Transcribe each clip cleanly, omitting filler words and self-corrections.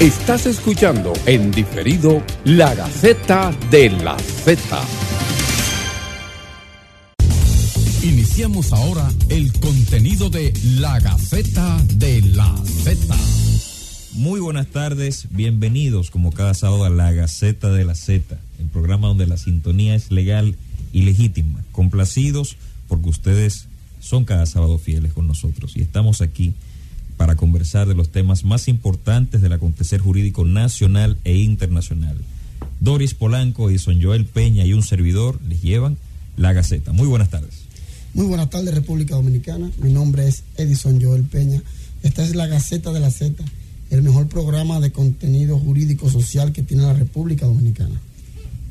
Estás escuchando en diferido La Gaceta de la Zeta. Iniciamos ahora el contenido de La Gaceta de la Zeta. Muy buenas tardes, bienvenidos como cada sábado a La Gaceta de la Zeta, el programa donde la sintonía es legal y legítima. Complacidos porque ustedes son cada sábado fieles con nosotros y estamos aquí para conversar de los temas más importantes del acontecer jurídico nacional e internacional. Doris Polanco, Edison Joel Peña y un servidor les llevan La Gaceta. Muy buenas tardes. Muy buenas tardes, República Dominicana. Mi nombre es Edison Joel Peña. Esta es La Gaceta de la Zeta, el mejor programa de contenido jurídico social que tiene la República Dominicana.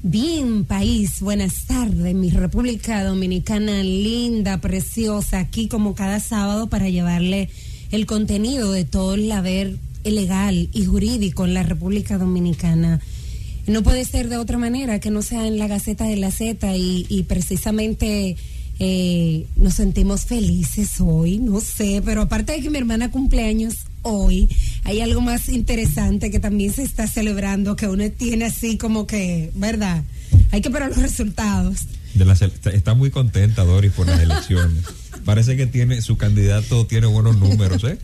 Bien, país, buenas tardes, mi República Dominicana linda, preciosa, aquí como cada sábado para llevarle el contenido de todo el haber legal y jurídico en la República Dominicana. No puede ser de otra manera que no sea en La Gaceta de la Zeta y precisamente nos sentimos felices hoy, no sé, pero aparte de que mi hermana cumpleaños hoy, hay algo más interesante que también se está celebrando, que uno tiene así como que, ¿verdad? Hay que esperar los resultados. Está muy contenta Doris por las elecciones. Parece que su candidato tiene buenos números, ¿eh?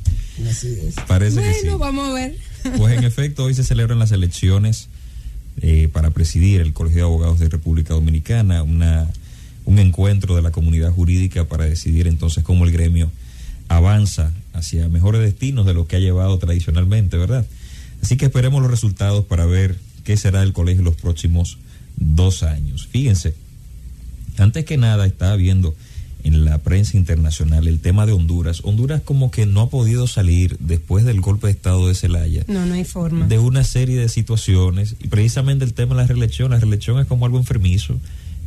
Así es. Parece que sí. Bueno, vamos a ver. Pues en efecto, hoy se celebran las elecciones para presidir el Colegio de Abogados de República Dominicana, un encuentro de la comunidad jurídica para decidir entonces cómo el gremio avanza hacia mejores destinos de lo que ha llevado tradicionalmente, ¿verdad? Así que esperemos los resultados para ver qué será el colegio en los próximos 2 años. Fíjense, antes que nada estaba viendo en la prensa internacional el tema de Honduras. Honduras como que no ha podido salir después del golpe de estado de Zelaya. No hay forma. De una serie de situaciones, y precisamente el tema de la reelección. La reelección es como algo enfermizo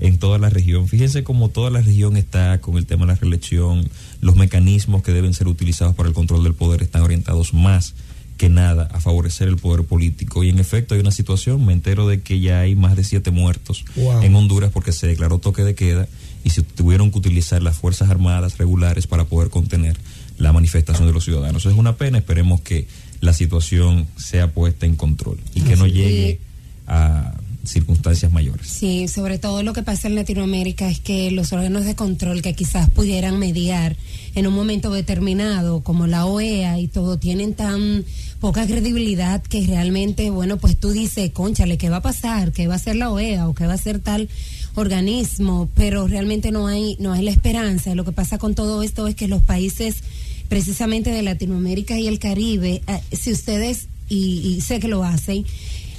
en toda la región. Fíjense cómo toda la región está con el tema de la reelección. Los mecanismos que deben ser utilizados para el control del poder están orientados más que nada a favorecer el poder político, y en efecto hay una situación, me entero de que ya hay más de 7 muertos en Honduras porque se declaró toque de queda y se tuvieron que utilizar las fuerzas armadas regulares para poder contener la manifestación de los ciudadanos. Es una pena, esperemos que la situación sea puesta en control y que no llegue a circunstancias mayores. Sí, sobre todo lo que pasa en Latinoamérica es que los órganos de control que quizás pudieran mediar en un momento determinado, como la OEA y todo, tienen tan poca credibilidad que realmente, bueno, pues tú dices, cónchale, ¿qué va a pasar? ¿Qué va a hacer la OEA? ¿O qué va a hacer tal organismo? Pero realmente no hay la esperanza. Lo que pasa con todo esto es que los países precisamente de Latinoamérica y el Caribe, si ustedes, y sé que lo hacen,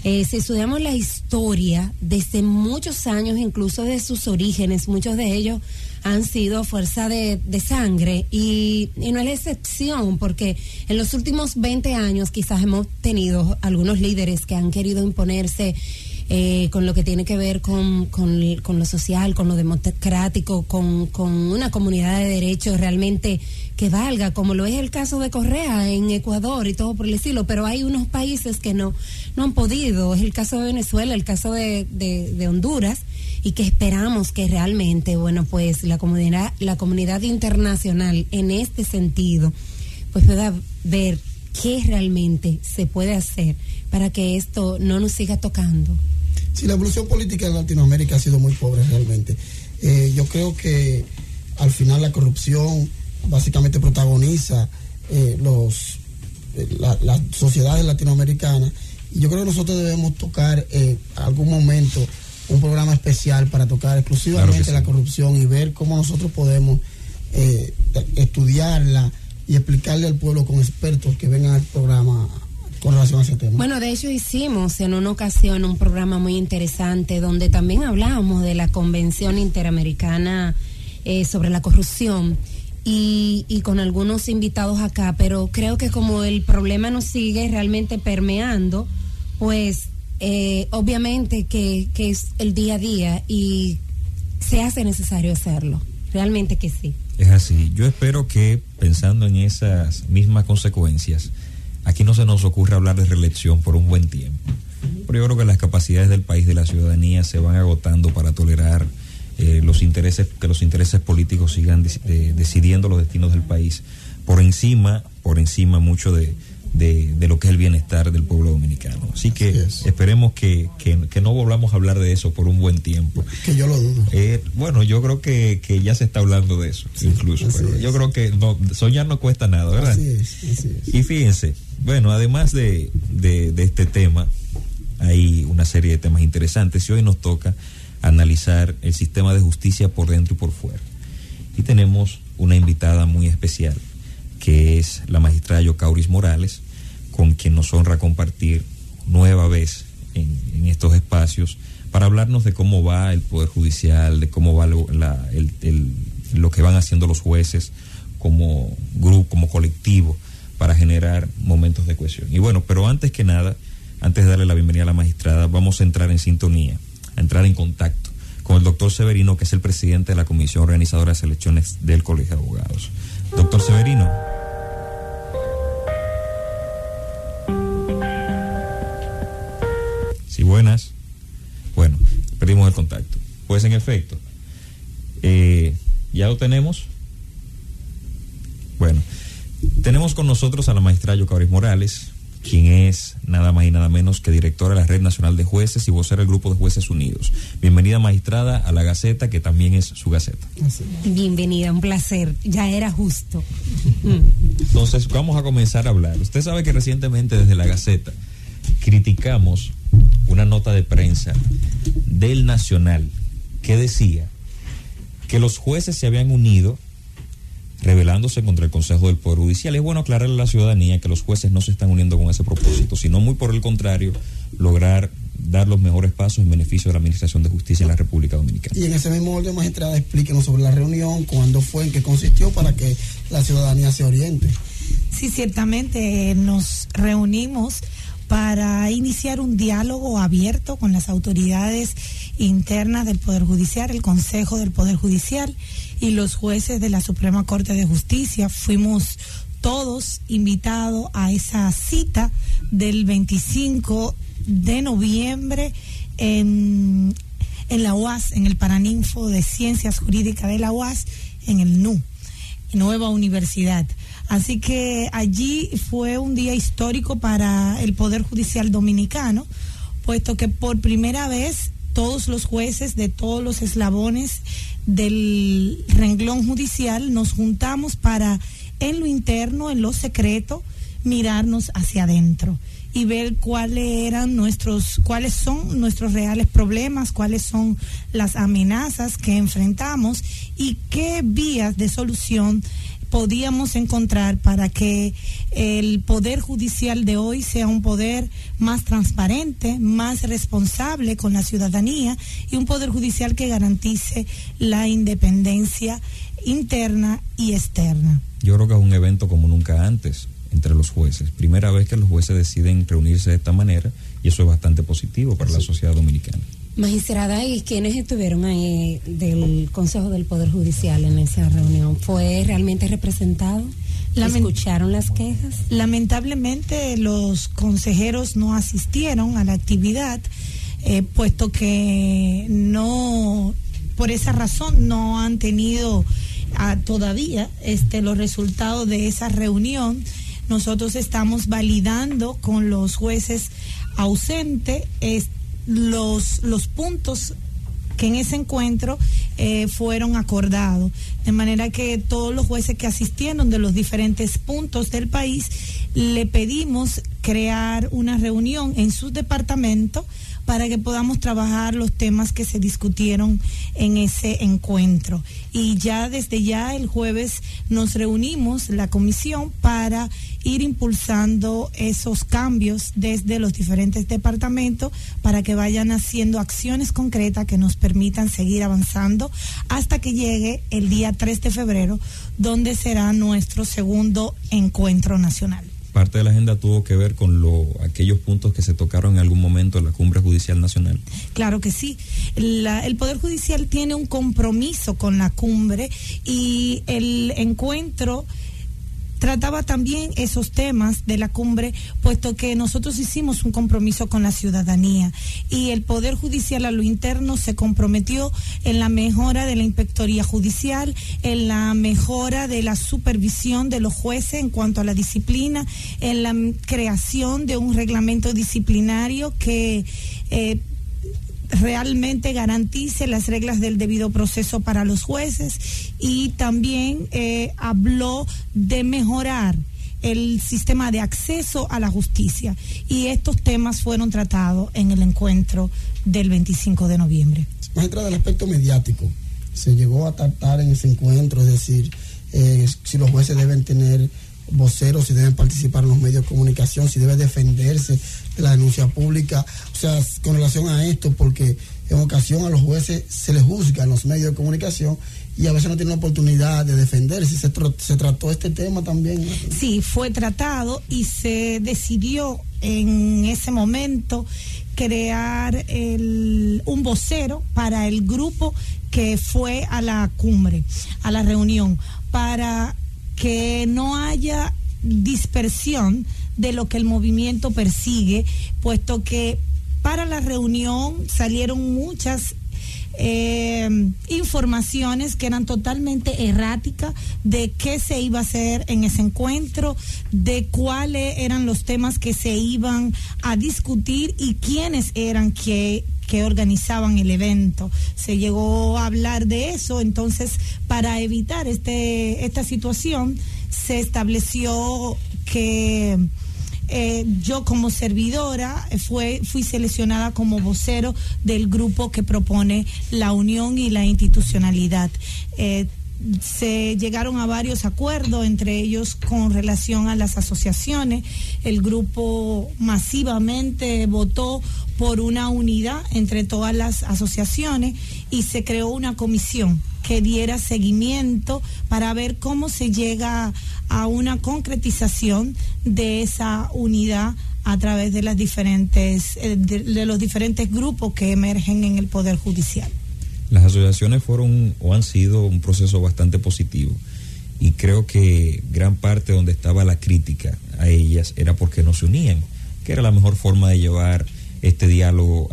si estudiamos la historia desde muchos años, incluso de sus orígenes, muchos de ellos han sido fuerza de sangre y no es la excepción, porque en los últimos 20 años quizás hemos tenido algunos líderes que han querido imponerse con lo que tiene que ver con lo social, con lo democrático, con una comunidad de derechos realmente que valga, como lo es el caso de Correa en Ecuador y todo por el estilo, pero hay unos países que no han podido, es el caso de Venezuela, el caso de Honduras, y que esperamos que realmente, bueno, pues la comunidad internacional en este sentido, pues pueda ver qué realmente se puede hacer para que esto no nos siga tocando. Sí, la evolución política en Latinoamérica ha sido muy pobre realmente. Yo creo que al final la corrupción básicamente protagoniza las sociedades latinoamericanas, y yo creo que nosotros debemos tocar algún momento un programa especial para tocar exclusivamente la corrupción y ver cómo nosotros podemos estudiarla y explicarle al pueblo con expertos que vengan al programa con relación a ese tema. Bueno, de hecho hicimos en una ocasión un programa muy interesante donde también hablábamos de la Convención Interamericana sobre la corrupción y con algunos invitados acá, pero creo que como el problema nos sigue realmente permeando, pues obviamente que es el día a día y se hace necesario hacerlo, realmente que sí. Es así. Yo espero que, pensando en esas mismas consecuencias, aquí no se nos ocurra hablar de reelección por un buen tiempo. Pero yo creo que las capacidades del país, de la ciudadanía, se van agotando para tolerar los intereses políticos sigan decidiendo los destinos del país por encima mucho de de lo que es el bienestar del pueblo dominicano. Así que esperemos que no volvamos a hablar de eso por un buen tiempo. Que yo lo dudo. Bueno, yo creo que ya se está hablando de eso, sí, incluso. Pero yo creo que no, soñar no cuesta nada, ¿verdad? Así es. Y fíjense, bueno, además de este tema, hay una serie de temas interesantes y hoy nos toca analizar el sistema de justicia por dentro y por fuera. Y tenemos una invitada muy especial, que es la magistrada Yocauris Morales, con quien nos honra compartir nueva vez en estos espacios para hablarnos de cómo va el Poder Judicial, de cómo va lo que van haciendo los jueces como grupo, como colectivo, para generar momentos de cohesión. Y bueno, pero antes que nada, antes de darle la bienvenida a la magistrada, vamos a entrar en sintonía, a entrar en contacto con el doctor Severino, que es el presidente de la Comisión Organizadora de Selecciones del Colegio de Abogados. Doctor Severino. Sí, buenas. Bueno, perdimos el contacto. Pues en efecto, ¿ya lo tenemos? Bueno, tenemos con nosotros a la magistrada Yocauris Morales, quien es nada más y nada menos que directora de la Red Nacional de Jueces y vocera del Grupo de Jueces Unidos. Bienvenida, magistrada, a La Gaceta, que también es su Gaceta. Bienvenida, un placer, ya era justo. Entonces, vamos a comenzar a hablar. Usted sabe que recientemente desde La Gaceta criticamos una nota de prensa del Nacional que decía que los jueces se habían unido rebelándose contra el Consejo del Poder Judicial. Es bueno aclararle a la ciudadanía que los jueces no se están uniendo con ese propósito, sino muy por el contrario, lograr dar los mejores pasos en beneficio de la Administración de Justicia en la República Dominicana. Y en ese mismo orden, magistrada, explíquenos sobre la reunión, cuándo fue, en qué consistió, para que la ciudadanía se oriente. Sí, ciertamente nos reunimos para iniciar un diálogo abierto con las autoridades internas del Poder Judicial, el Consejo del Poder Judicial y los jueces de la Suprema Corte de Justicia. Fuimos todos invitados a esa cita del 25 de noviembre en la UAS, en el Paraninfo de Ciencias Jurídicas de la UAS, en el NU, Nueva Universidad. Así que allí fue un día histórico para el Poder Judicial dominicano, puesto que por primera vez todos los jueces de todos los eslabones del renglón judicial nos juntamos para, en lo interno, en lo secreto, mirarnos hacia adentro y ver cuáles son nuestros reales problemas, cuáles son las amenazas que enfrentamos y qué vías de solución podíamos encontrar para que el Poder Judicial de hoy sea un poder más transparente, más responsable con la ciudadanía y un Poder Judicial que garantice la independencia interna y externa. Yo creo que es un evento como nunca antes entre los jueces. Primera vez que los jueces deciden reunirse de esta manera y eso es bastante positivo para la sociedad dominicana. Magistrada, ¿y quiénes estuvieron ahí del Consejo del Poder Judicial en esa reunión? ¿Fue realmente representado? ¿Escucharon las quejas? Lamentablemente los consejeros no asistieron a la actividad, puesto que no, por esa razón no han tenido todavía los resultados de esa reunión. Nosotros estamos validando con los jueces ausentes los puntos que en ese encuentro fueron acordados, de manera que todos los jueces que asistieron de los diferentes puntos del país le pedimos crear una reunión en sus departamentos para que podamos trabajar los temas que se discutieron en ese encuentro. Y ya desde ya el jueves nos reunimos la comisión para ir impulsando esos cambios desde los diferentes departamentos para que vayan haciendo acciones concretas que nos permitan seguir avanzando hasta que llegue el día 3 de febrero, donde será nuestro segundo encuentro nacional. Parte de la agenda tuvo que ver con aquellos puntos que se tocaron en algún momento en la Cumbre Judicial Nacional. Claro que sí. El Poder Judicial tiene un compromiso con la cumbre y el encuentro trataba también esos temas de la cumbre, puesto que nosotros hicimos un compromiso con la ciudadanía y el Poder Judicial a lo interno se comprometió en la mejora de la inspectoría judicial, en la mejora de la supervisión de los jueces en cuanto a la disciplina, en la creación de un reglamento disciplinario que realmente garantice las reglas del debido proceso para los jueces, y también habló de mejorar el sistema de acceso a la justicia, y estos temas fueron tratados en el encuentro del 25 de noviembre. Magistrada, del aspecto mediático, se llegó a tratar en ese encuentro, es decir, si los jueces deben tener voceros, si deben participar en los medios de comunicación, si debe defenderse de la denuncia pública, o sea, con relación a esto, porque en ocasión a los jueces se les juzga en los medios de comunicación y a veces no tienen la oportunidad de defenderse. ¿Se trató este tema también? Sí, fue tratado y se decidió en ese momento crear un vocero para el grupo que fue a la cumbre, a la reunión, para que no haya dispersión de lo que el movimiento persigue, puesto que para la reunión salieron muchas informaciones que eran totalmente erráticas de qué se iba a hacer en ese encuentro, de cuáles eran los temas que se iban a discutir y quiénes eran que organizaban el evento. Se llegó a hablar de eso, entonces para evitar esta situación se estableció que yo como servidora fui seleccionada como vocero del grupo que propone la unión y la institucionalidad. Se llegaron a varios acuerdos, entre ellos con relación a las asociaciones. El grupo masivamente votó por una unidad entre todas las asociaciones y se creó una comisión que diera seguimiento para ver cómo se llega a una concretización de esa unidad a través de las diferentes de los diferentes grupos que emergen en el Poder Judicial. Las asociaciones fueron o han sido un proceso bastante positivo, y creo que gran parte donde estaba la crítica a ellas era porque no se unían, que era la mejor forma de llevar este diálogo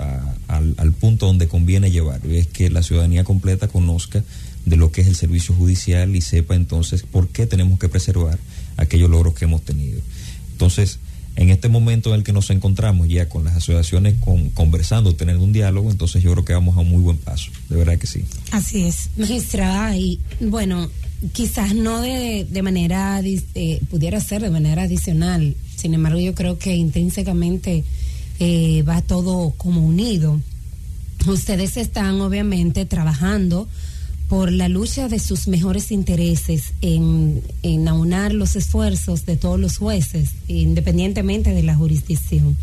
al punto donde conviene llevarlo, y es que la ciudadanía completa conozca de lo que es el servicio judicial y sepa entonces por qué tenemos que preservar aquellos logros que hemos tenido. Entonces, en este momento en el que nos encontramos ya con las asociaciones conversando, teniendo un diálogo, entonces yo creo que vamos a un muy buen paso, de verdad que sí. Así es, magistrada, y bueno, quizás no de manera, pudiera ser de manera adicional, sin embargo yo creo que intrínsecamente va todo como unido. Ustedes están obviamente trabajando por la lucha de sus mejores intereses en aunar los esfuerzos de todos los jueces, independientemente de la jurisdicción.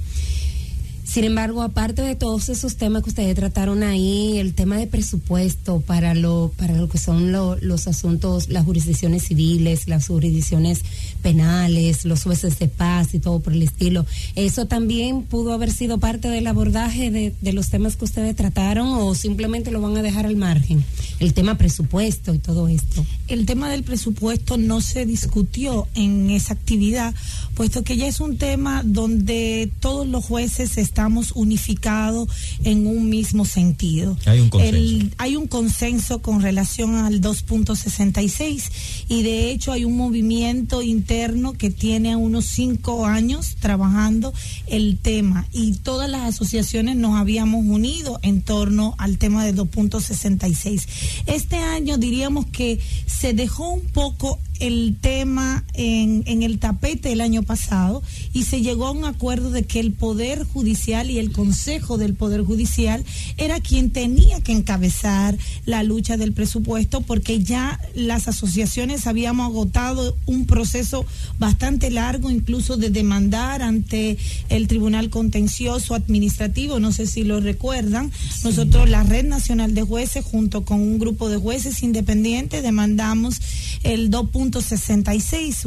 Sin embargo, aparte de todos esos temas que ustedes trataron ahí, el tema de presupuesto para lo que son los asuntos, las jurisdicciones civiles, las jurisdicciones penales, los jueces de paz y todo por el estilo, ¿eso también pudo haber sido parte del abordaje de los temas que ustedes trataron, o simplemente lo van a dejar al margen? El tema presupuesto y todo esto. El tema del presupuesto no se discutió en esa actividad, puesto que ya es un tema donde todos los jueces estamos unificados en un mismo sentido. Hay un consenso. Hay un consenso con relación al 2.66, y de hecho hay un movimiento interno que tiene unos 5 años trabajando el tema, y todas las asociaciones nos habíamos unido en torno al tema del 2.66. Este año diríamos que se dejó un poco el tema en el tapete el año pasado, y se llegó a un acuerdo de que el Poder Judicial y el Consejo del Poder Judicial era quien tenía que encabezar la lucha del presupuesto, porque ya las asociaciones habíamos agotado un proceso bastante largo, incluso de demandar ante el Tribunal Contencioso Administrativo, no sé si lo recuerdan, sí. Nosotros, la Red Nacional de Jueces, junto con un grupo de jueces independientes, demandamos el 2.66,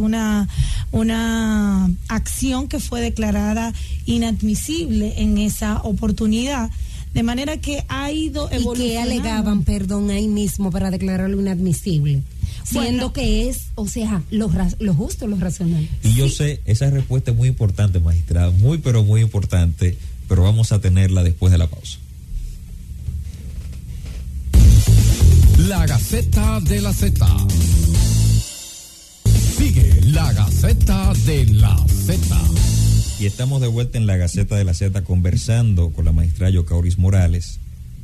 una acción que fue declarada inadmisible en esa oportunidad, de manera que ha ido evolucionando. ¿Y qué alegaban, perdón, ahí mismo para declararlo inadmisible? siendo que es, o sea, lo justo, lo racional. Y yo sé, esa respuesta es muy importante, magistrada, muy pero muy importante, pero vamos a tenerla después de la pausa. La Gaceta de la Zeta. Sigue La Gaceta de la Zeta. Y estamos de vuelta en La Gaceta de la Zeta conversando con la magistrada Yocauris Morales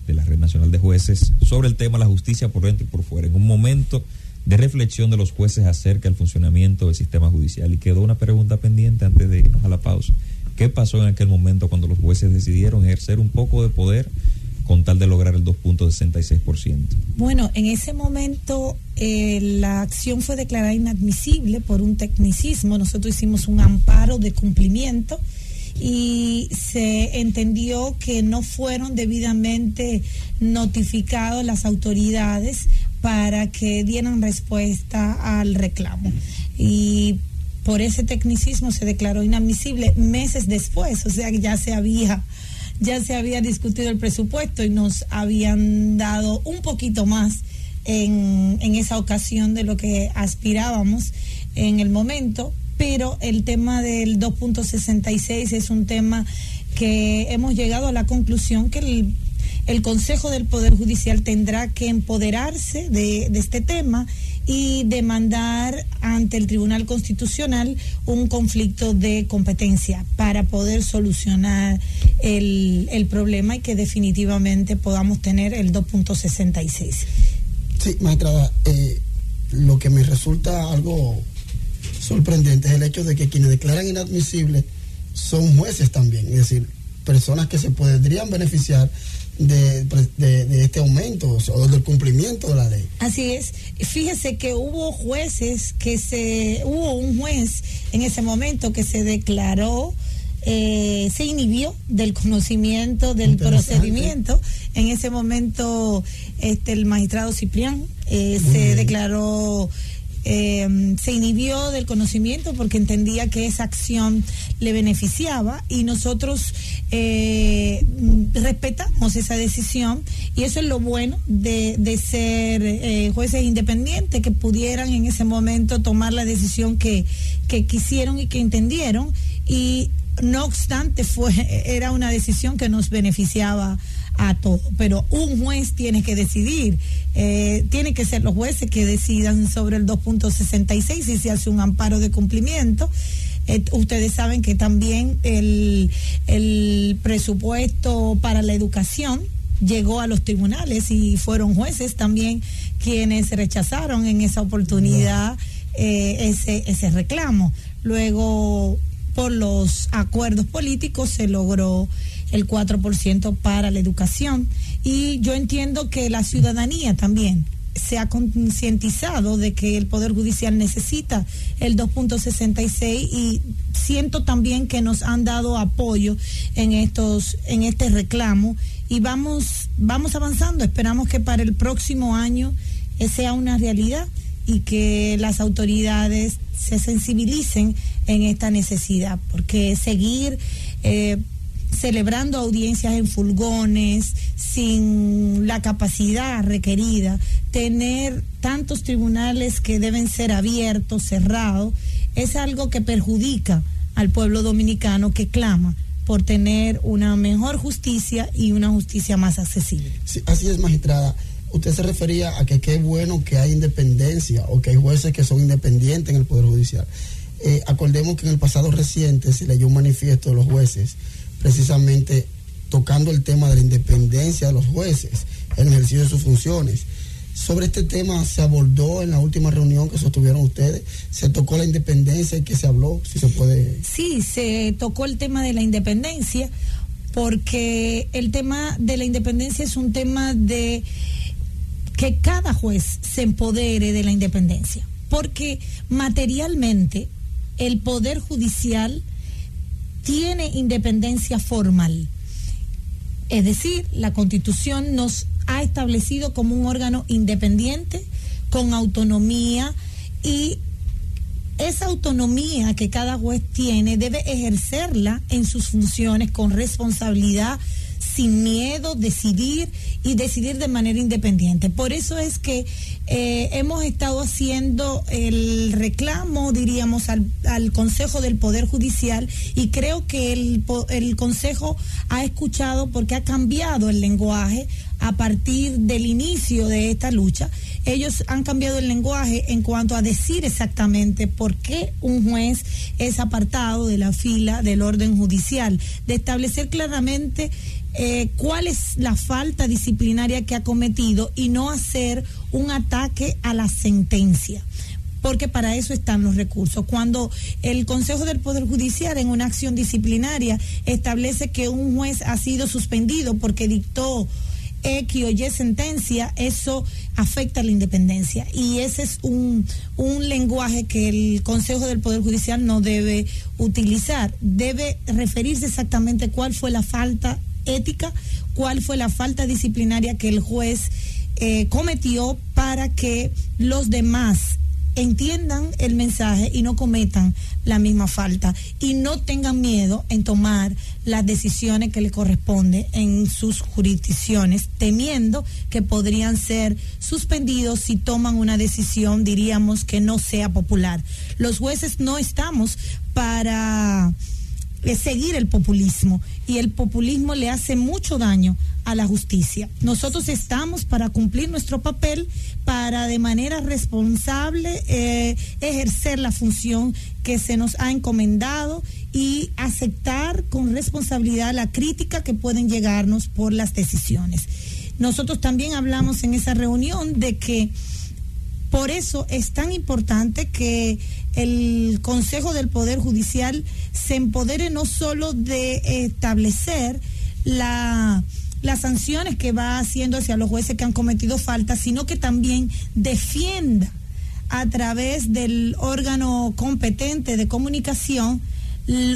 de la Red Nacional de Jueces sobre el tema la justicia por dentro y por fuera. En un momento de reflexión de los jueces acerca del funcionamiento del sistema judicial. Y quedó una pregunta pendiente antes de irnos a la pausa. ¿Qué pasó en aquel momento cuando los jueces decidieron ejercer un poco de poder con tal de lograr el 2.66%? Bueno, en ese momento la acción fue declarada inadmisible por un tecnicismo. Nosotros hicimos un amparo de cumplimiento y se entendió que no fueron debidamente notificadas las autoridades para que dieran respuesta al reclamo. Y por ese tecnicismo se declaró inadmisible meses después, o sea que ya se había discutido el presupuesto y nos habían dado un poquito más en esa ocasión de lo que aspirábamos en el momento, pero el tema del 2.66 es un tema que hemos llegado a la conclusión que el Consejo del Poder Judicial tendrá que empoderarse de este tema y demandar ante el Tribunal Constitucional un conflicto de competencia para poder solucionar el problema y que definitivamente podamos tener el 2.66. Sí, magistrada, lo que me resulta algo sorprendente es el hecho de que quienes declaran inadmisible son jueces también, es decir, personas que se podrían beneficiar de este aumento o del cumplimiento de la ley. Así es. Fíjese que hubo un juez en ese momento que se declaró, se inhibió del conocimiento del procedimiento. En ese momento el magistrado Ciprián se declaró, se inhibió del conocimiento porque entendía que esa acción le beneficiaba y nosotros respetamos esa decisión y eso es lo bueno de ser jueces independientes que pudieran en ese momento tomar la decisión que quisieron y que entendieron y no obstante era una decisión que nos beneficiaba a todo, pero un juez tiene que decidir, tiene que ser los jueces que decidan sobre el 2.66 si se hace un amparo de cumplimiento. Ustedes saben que también el presupuesto para la educación llegó a los tribunales y fueron jueces también quienes rechazaron en esa oportunidad ese reclamo. Luego, por los acuerdos políticos se logró el 4% para la educación y yo entiendo que la ciudadanía también se ha concientizado de que el Poder Judicial necesita el 2.66 y siento también que nos han dado apoyo en este reclamo y vamos avanzando, esperamos que para el próximo año sea una realidad y que las autoridades se sensibilicen en esta necesidad, porque seguir celebrando audiencias en furgones, sin la capacidad requerida, tener tantos tribunales que deben ser abiertos, cerrados, es algo que perjudica al pueblo dominicano que clama por tener una mejor justicia y una justicia más accesible. Sí, así es, magistrada. Usted se refería a que qué bueno que hay independencia o que hay jueces que son independientes en el Poder Judicial. Acordemos que en el pasado reciente se leyó un manifiesto de los jueces precisamente tocando el tema de la independencia de los jueces en el ejercicio de sus funciones. Sobre este tema se abordó en la última reunión que sostuvieron ustedes, se tocó la independencia y que se habló, si se puede. Sí, se tocó el tema de la independencia porque el tema de la independencia es un tema de que cada juez se empodere de la independencia, porque materialmente el Poder Judicial tiene independencia formal, es decir, la Constitución nos ha establecido como un órgano independiente, con autonomía, y esa autonomía que cada juez tiene debe ejercerla en sus funciones con responsabilidad, sin miedo, decidir y decidir de manera independiente. Por eso es que hemos estado haciendo el reclamo, diríamos, al Consejo del Poder Judicial, y creo que el Consejo ha escuchado, porque ha cambiado el lenguaje a partir del inicio de esta lucha. Ellos han cambiado el lenguaje en cuanto a decir exactamente por qué un juez es apartado de la fila del orden judicial, de establecer claramente cuál es la falta disciplinaria que ha cometido y no hacer un ataque a la sentencia, porque para eso están los recursos. Cuando el Consejo del Poder Judicial en una acción disciplinaria establece que un juez ha sido suspendido porque dictó X o Y sentencia, eso afecta la independencia, y ese es un lenguaje que el Consejo del Poder Judicial no debe utilizar. Debe referirse exactamente cuál fue la falta ética, cuál fue la falta disciplinaria que el juez cometió, para que los demás entiendan el mensaje y no cometan la misma falta y no tengan miedo en tomar las decisiones que le corresponden en sus jurisdicciones, temiendo que podrían ser suspendidos si toman una decisión, diríamos, que no sea popular. Los jueces no estamos para seguir el populismo, y el populismo le hace mucho daño a la justicia. Nosotros estamos para cumplir nuestro papel, para de manera responsable ejercer la función que se nos ha encomendado y aceptar con responsabilidad la crítica que pueden llegarnos por las decisiones. Nosotros también hablamos en esa reunión de que por eso es tan importante que el Consejo del Poder Judicial se empodere no solo de establecer las sanciones que va haciendo hacia los jueces que han cometido faltas, sino que también defienda a través del órgano competente de comunicación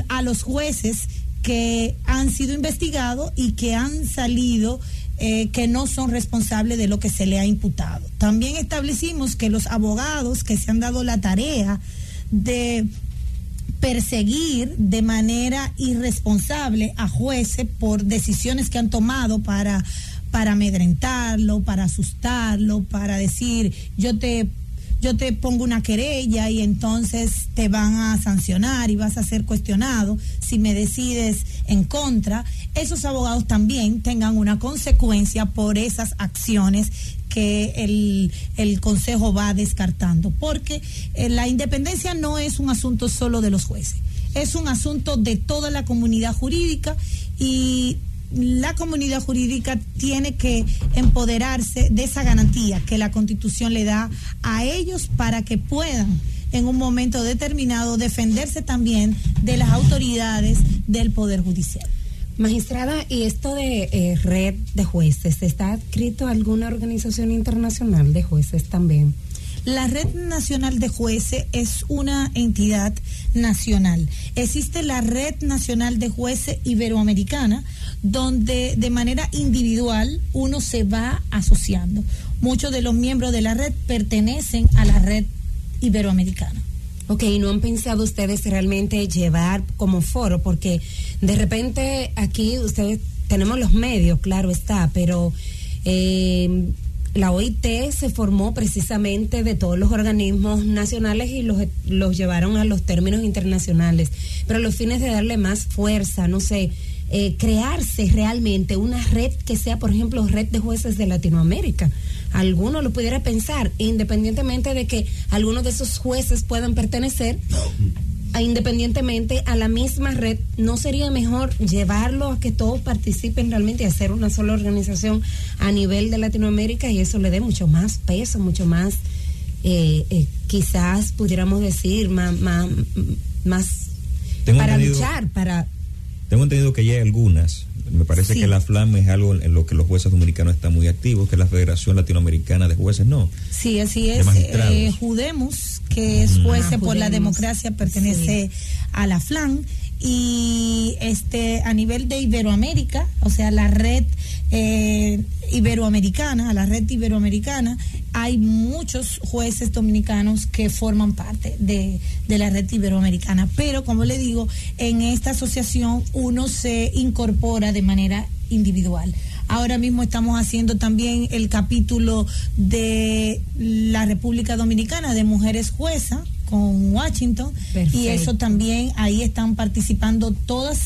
a los jueces que han sido investigados y que han salido que no son responsables de lo que se le ha imputado. También establecimos que los abogados que se han dado la tarea de perseguir de manera irresponsable a jueces por decisiones que han tomado para amedrentarlo, para asustarlo, para decir yo te pongo una querella y entonces te van a sancionar y vas a ser cuestionado si me decides en contra. Esos abogados también tengan una consecuencia por esas acciones que el Consejo va descartando, porque la independencia no es un asunto solo de los jueces, es un asunto de toda la comunidad jurídica, y la comunidad jurídica tiene que empoderarse de esa garantía que la Constitución le da a ellos para que puedan en un momento determinado defenderse también de las autoridades del Poder Judicial. Magistrada, ¿y esto de red de jueces, está adscrito a alguna organización internacional de jueces también? La Red Nacional de Jueces es una entidad nacional. Existe la Red Nacional de Jueces Iberoamericana, donde de manera individual uno se va asociando. Muchos de los miembros de la red pertenecen a la Red Iberoamericana. Ok, ¿no han pensado ustedes realmente llevar como foro? Porque de repente aquí ustedes tenemos los medios, claro está, pero la OIT se formó precisamente de todos los organismos nacionales y los llevaron a los términos internacionales, pero a los fines de darle más fuerza, no sé, crearse realmente una red que sea, por ejemplo, red de jueces de Latinoamérica. Alguno lo pudiera pensar, independientemente de que algunos de esos jueces puedan pertenecer independientemente a la misma red. ¿No sería mejor llevarlo a que todos participen realmente y hacer una sola organización a nivel de Latinoamérica, y eso le dé mucho más peso, mucho más, quizás pudiéramos decir, más para luchar, para... Tengo entendido que ya hay algunas. Me parece que la FLAM es algo en lo que los jueces dominicanos están muy activos, que la Federación Latinoamericana de Jueces, no. Sí, así es. Judemos, que es Jueces por la Democracia, pertenece a la FLAM. Y a nivel de Iberoamérica, o sea, la red iberoamericana, a la red iberoamericana, hay muchos jueces dominicanos que forman parte de la red iberoamericana, pero como le digo, en esta asociación uno se incorpora de manera individual. Ahora mismo estamos haciendo también el capítulo de la República Dominicana de mujeres juezas con Washington. Perfecto. Y eso también, ahí están participando todos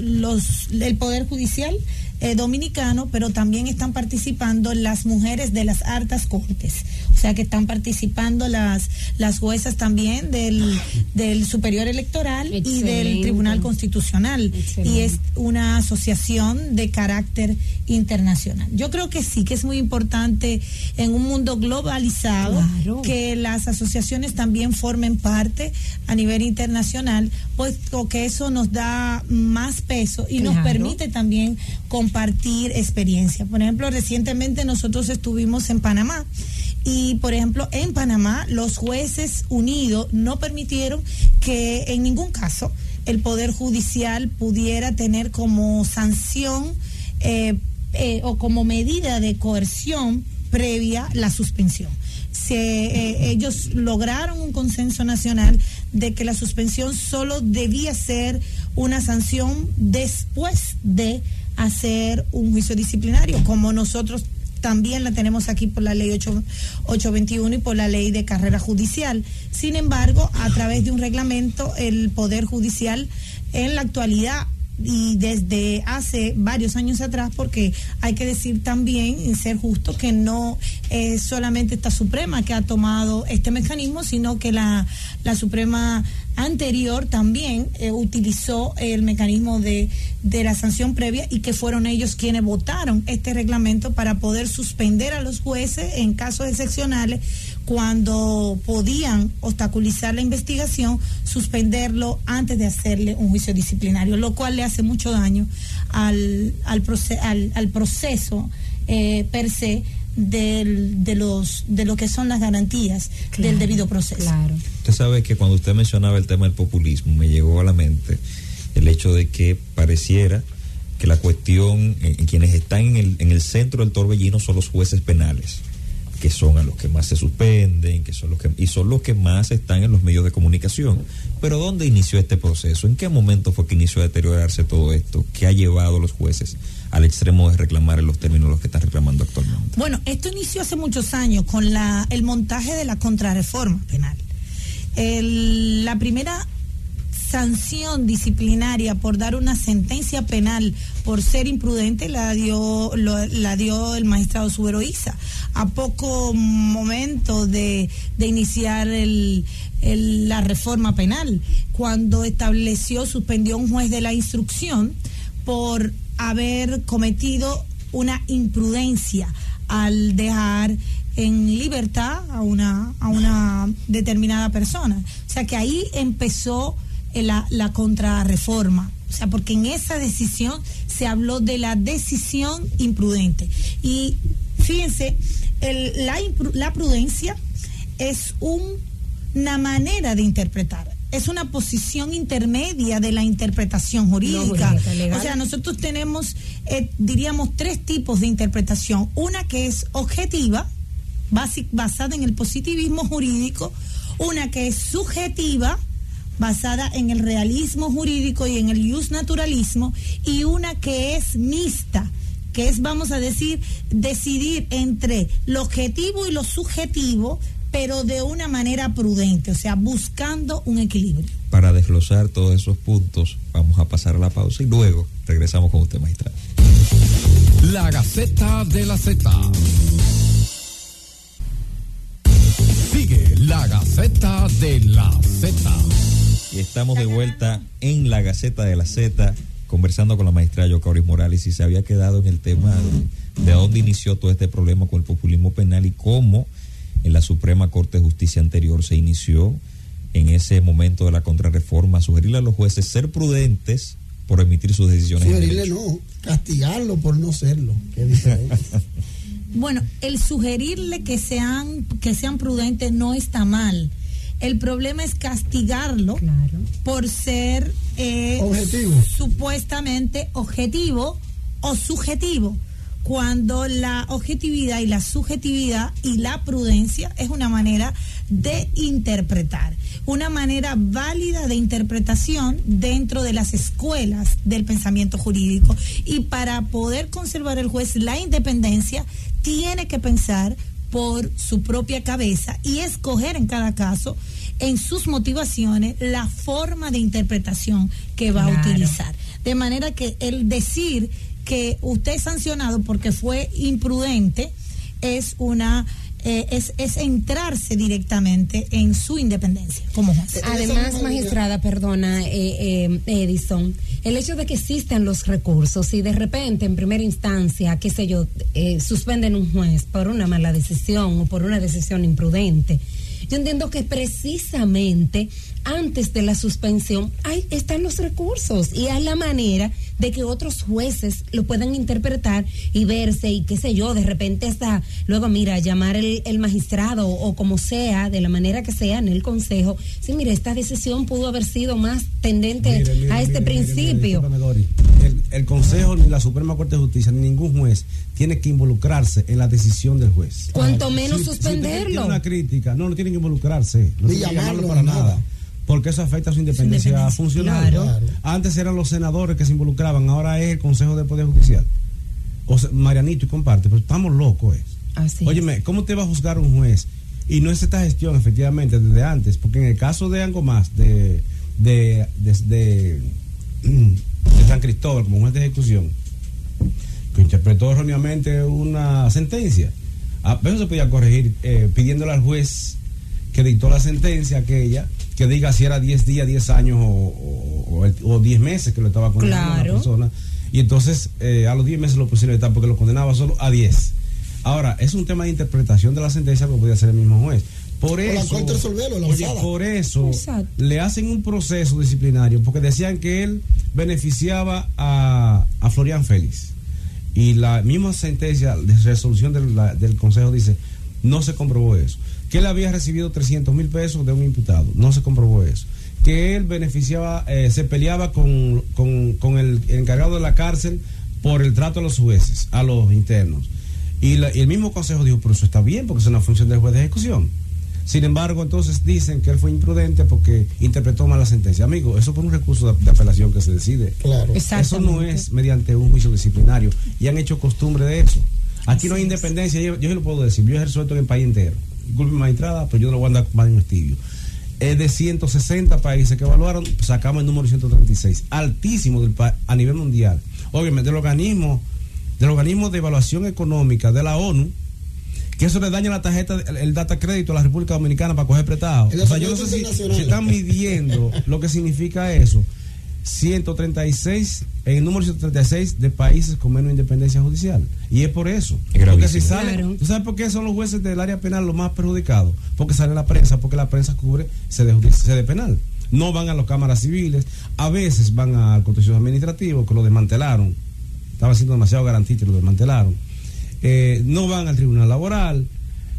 el Poder Judicial dominicano, pero también están participando las mujeres de las altas cortes, o sea que están participando las juezas también del Superior Electoral. Excelente. Y del Tribunal Constitucional. Excelente. Y es una asociación de carácter internacional. Yo creo que sí, que es muy importante en un mundo globalizado, claro, que las asociaciones también formen parte a nivel internacional, puesto que eso nos da más peso y, claro, nos permite también compartir experiencia. Por ejemplo, recientemente nosotros estuvimos en Panamá y, por ejemplo, en Panamá los jueces unidos no permitieron que en ningún caso el Poder Judicial pudiera tener como sanción o como medida de coerción previa la suspensión. Ellos lograron un consenso nacional de que la suspensión solo debía ser una sanción después de hacer un juicio disciplinario, como nosotros también la tenemos aquí por la ley 821 y por la ley de carrera judicial. Sin embargo, a través de un reglamento, el Poder Judicial en la actualidad y desde hace varios años atrás, porque hay que decir también, y ser justo, que no es solamente esta Suprema que ha tomado este mecanismo, sino que la Suprema anterior también utilizó el mecanismo de la sanción previa, y que fueron ellos quienes votaron este reglamento para poder suspender a los jueces en casos excepcionales, cuando podían obstaculizar la investigación, suspenderlo antes de hacerle un juicio disciplinario, lo cual le hace mucho daño al proceso per se de lo que son las garantías, claro, del debido proceso. Claro. Usted sabe que cuando usted mencionaba el tema del populismo, me llegó a la mente el hecho de que pareciera que la cuestión, quienes están en el centro del torbellino son los jueces penales, que son a los que más se suspenden, y son los que más están en los medios de comunicación. Pero ¿dónde inició este proceso? ¿En qué momento fue que inició a deteriorarse todo esto? ¿Qué ha llevado a los jueces al extremo de reclamar en los términos en los que están reclamando actualmente? Bueno, esto inició hace muchos años con el montaje de la contrarreforma penal. La primera sanción disciplinaria por dar una sentencia penal por ser imprudente la dio el magistrado Subero Iza, a poco momento de iniciar la reforma penal, cuando suspendió un juez de la instrucción por haber cometido una imprudencia al dejar en libertad a una determinada persona. O sea que ahí empezó la contrarreforma, o sea, porque en esa decisión se habló de la decisión imprudente. Y fíjense, la prudencia es una manera de interpretar, es una posición intermedia de la interpretación jurídica. No, jurídica, o sea, nosotros tenemos, diríamos, tres tipos de interpretación: una que es objetiva, basada en el positivismo jurídico; una que es subjetiva, basada en el realismo jurídico y en el ius naturalismo; y una que es mixta, que es, vamos a decir, decidir entre lo objetivo y lo subjetivo, pero de una manera prudente, o sea, buscando un equilibrio. Para desglosar todos esos puntos, vamos a pasar a la pausa y luego regresamos con usted, magistrado. La Gaceta de la Zeta. Sigue La Gaceta de la Zeta. Y estamos de vuelta en La Gaceta de la Zeta, conversando con la magistrada Yocauris Morales, y se había quedado en el tema de dónde inició todo este problema con el populismo penal y cómo en la Suprema Corte de Justicia anterior se inició en ese momento de la contrarreforma, sugerirle a los jueces ser prudentes por emitir sus decisiones. Sugerirle no, castigarlo por no serlo. Qué diferente. Bueno, el sugerirle que sean prudentes no está mal. El problema es castigarlo, claro, por ser supuestamente objetivo o subjetivo, cuando la objetividad y la subjetividad y la prudencia es una manera de interpretar, una manera válida de interpretación dentro de las escuelas del pensamiento jurídico. Y para poder conservar el juez la independencia, tiene que pensar por su propia cabeza y escoger en cada caso, en sus motivaciones, la forma de interpretación que va a utilizar. De manera que el decir que usted es sancionado porque fue imprudente es una es entrarse directamente en su independencia como juez. Además, magistrada, perdona, Edison, el hecho de que existen los recursos y de repente en primera instancia, qué sé yo, suspenden un juez por una mala decisión o por una decisión imprudente, yo entiendo que precisamente antes de la suspensión están los recursos y hay la manera de que otros jueces lo puedan interpretar y verse y qué sé yo, de repente hasta luego, mira, llamar el magistrado o como sea, de la manera que sea en el consejo, sí, mira, esta decisión pudo haber sido más tendente a este principio. El consejo ni la Suprema Corte de Justicia ni ningún juez tiene que involucrarse en la decisión del juez. Cuanto menos suspenderlo. Si tiene una crítica, no tienen que involucrarse, no tienen que llamarlo para nada, porque eso afecta a su independencia funcional. Claro. Antes eran los senadores que se involucraban, ahora es el Consejo del Poder Judicial. O sea, Marianito y comparte, pero estamos locos. Óyeme, ¿cómo te va a juzgar un juez? Y no es esta gestión, efectivamente, desde antes, porque en el caso de Angomás, de San Cristóbal, como juez de ejecución, que interpretó erróneamente una sentencia, a veces se podía corregir pidiéndole al juez que dictó la sentencia aquella, que diga si era 10 días, 10 años o 10 meses que lo estaba condenando a la persona. Y entonces a los 10 meses lo pusieron a estar porque lo condenaba solo a 10. Ahora, es un tema de interpretación de la sentencia que podía hacer el mismo juez. Por eso, Exacto. Le hacen un proceso disciplinario porque decían que él beneficiaba a Florian Félix. Y la misma sentencia de resolución del Consejo dice, no se comprobó eso. Que él había recibido 300,000 pesos de un imputado, no se comprobó eso. Que él beneficiaba, se peleaba con el encargado de la cárcel por el trato a los jueces, a los internos. Y el mismo consejo dijo, pero eso está bien, porque es una función del juez de ejecución. Sin embargo, entonces dicen que él fue imprudente porque interpretó mal la sentencia. Amigo, eso por un recurso de apelación que se decide. Claro. Eso no es mediante un juicio disciplinario. Y han hecho costumbre de eso. Aquí no hay independencia, yo se lo puedo decir, yo ejerzo esto en el país entero. Disculpe, magistrada, pero yo no lo voy a andar más en tibio. Es de 160 países que evaluaron, sacamos el número 136, altísimo a nivel mundial. Obviamente, del organismo de evaluación económica de la ONU, que eso le daña la tarjeta, el data crédito a la República Dominicana para coger prestado. O sea, yo no sé si están midiendo lo que significa eso. 136, en el número 136 de países con menos independencia judicial. Y es por eso. Es porque si sale, ¿tú sabes por qué son los jueces del área penal los más perjudicados? Porque sale la prensa, porque la prensa cubre sede penal. No van a las cámaras civiles, a veces van al Contencioso Administrativo, que lo desmantelaron. Estaba siendo demasiado garantista y lo desmantelaron. No van al tribunal laboral.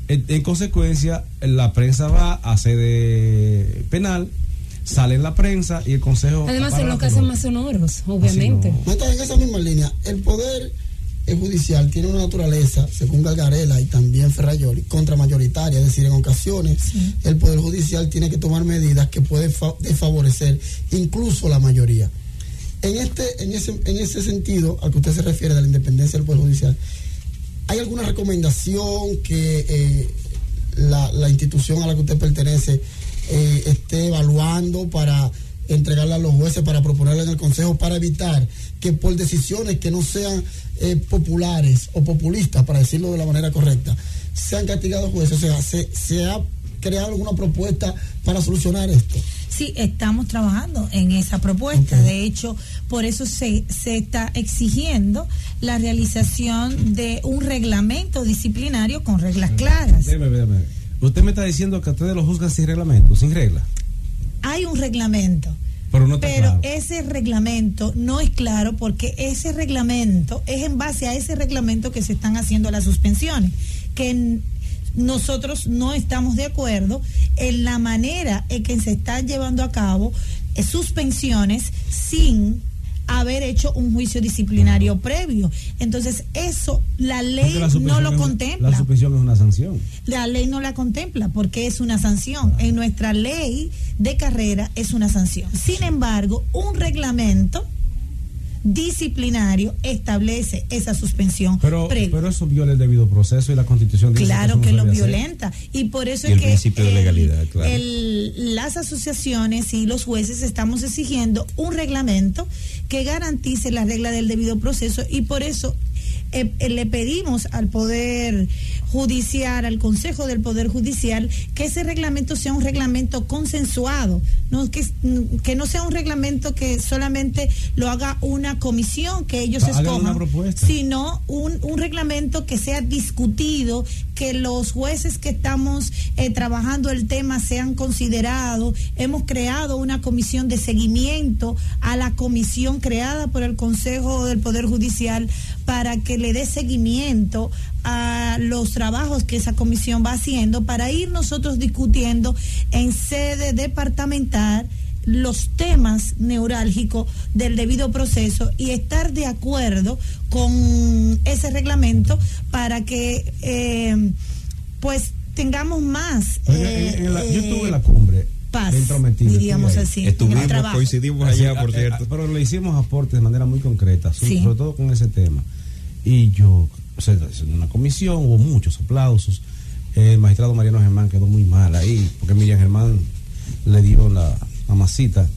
En consecuencia, la prensa va a sede penal. Sale en la prensa y el consejo. Además son los casos más sonoros, obviamente. No está en esa misma línea. El poder judicial tiene una naturaleza, según Gargarela y también Ferrayoli, contramayoritaria, es decir, en ocasiones el poder judicial tiene que tomar medidas que pueden desfavorecer incluso la mayoría. En ese sentido, al que usted se refiere de la independencia del poder judicial, ¿hay alguna recomendación que la institución a la que usted pertenece esté evaluando para entregarle a los jueces, para proponerle en el consejo, para evitar que por decisiones que no sean populares o populistas, para decirlo de la manera correcta, sean castigados jueces? O sea, ¿se ha creado alguna propuesta para solucionar esto? Sí, estamos trabajando en esa propuesta. Okay. De hecho, por eso se está exigiendo la realización de un reglamento disciplinario con reglas claras. Déjame. Usted me está diciendo que ustedes lo juzgan sin reglamento, sin regla. Hay un reglamento, pero no está claro. Ese reglamento no es claro porque ese reglamento es en base a ese reglamento que se están haciendo las suspensiones, que nosotros no estamos de acuerdo en la manera en que se están llevando a cabo suspensiones sin haber hecho un juicio disciplinario previo. Entonces eso la ley no lo contempla. La suspensión es una sanción. La ley no la contempla porque es una sanción. Claro. En nuestra ley de carrera es una sanción. Sin embargo, un reglamento disciplinario establece esa suspensión previa. Pero eso viola el debido proceso y la Constitución dice claro que lo violenta hacer. Y por eso y es el que principio de legalidad, claro. Las asociaciones y los jueces estamos exigiendo un reglamento que garantice la regla del debido proceso y por eso le pedimos al Poder Judicial, al Consejo del Poder Judicial, que ese reglamento sea un reglamento consensuado, no, que no sea un reglamento que solamente lo haga una comisión, que ellos escojan, sino un reglamento que sea discutido, que los jueces que estamos trabajando el tema sean considerados. Hemos creado una comisión de seguimiento a la comisión creada por el Consejo del Poder Judicial para que le dé seguimiento a los trabajos que esa comisión va haciendo para ir nosotros discutiendo en sede departamental los temas neurálgicos del debido proceso y estar de acuerdo con ese reglamento para que pues tengamos más yo estuve en la cumbre paz, diríamos así. Estuvimos, coincidimos allá, por cierto. Pero le hicimos aportes de manera muy concreta, sí. Sobre todo con ese tema. Y yo, o sea, en una comisión hubo muchos aplausos. El magistrado Mariano Germán quedó muy mal ahí, porque Miriam Germán le dio la masita.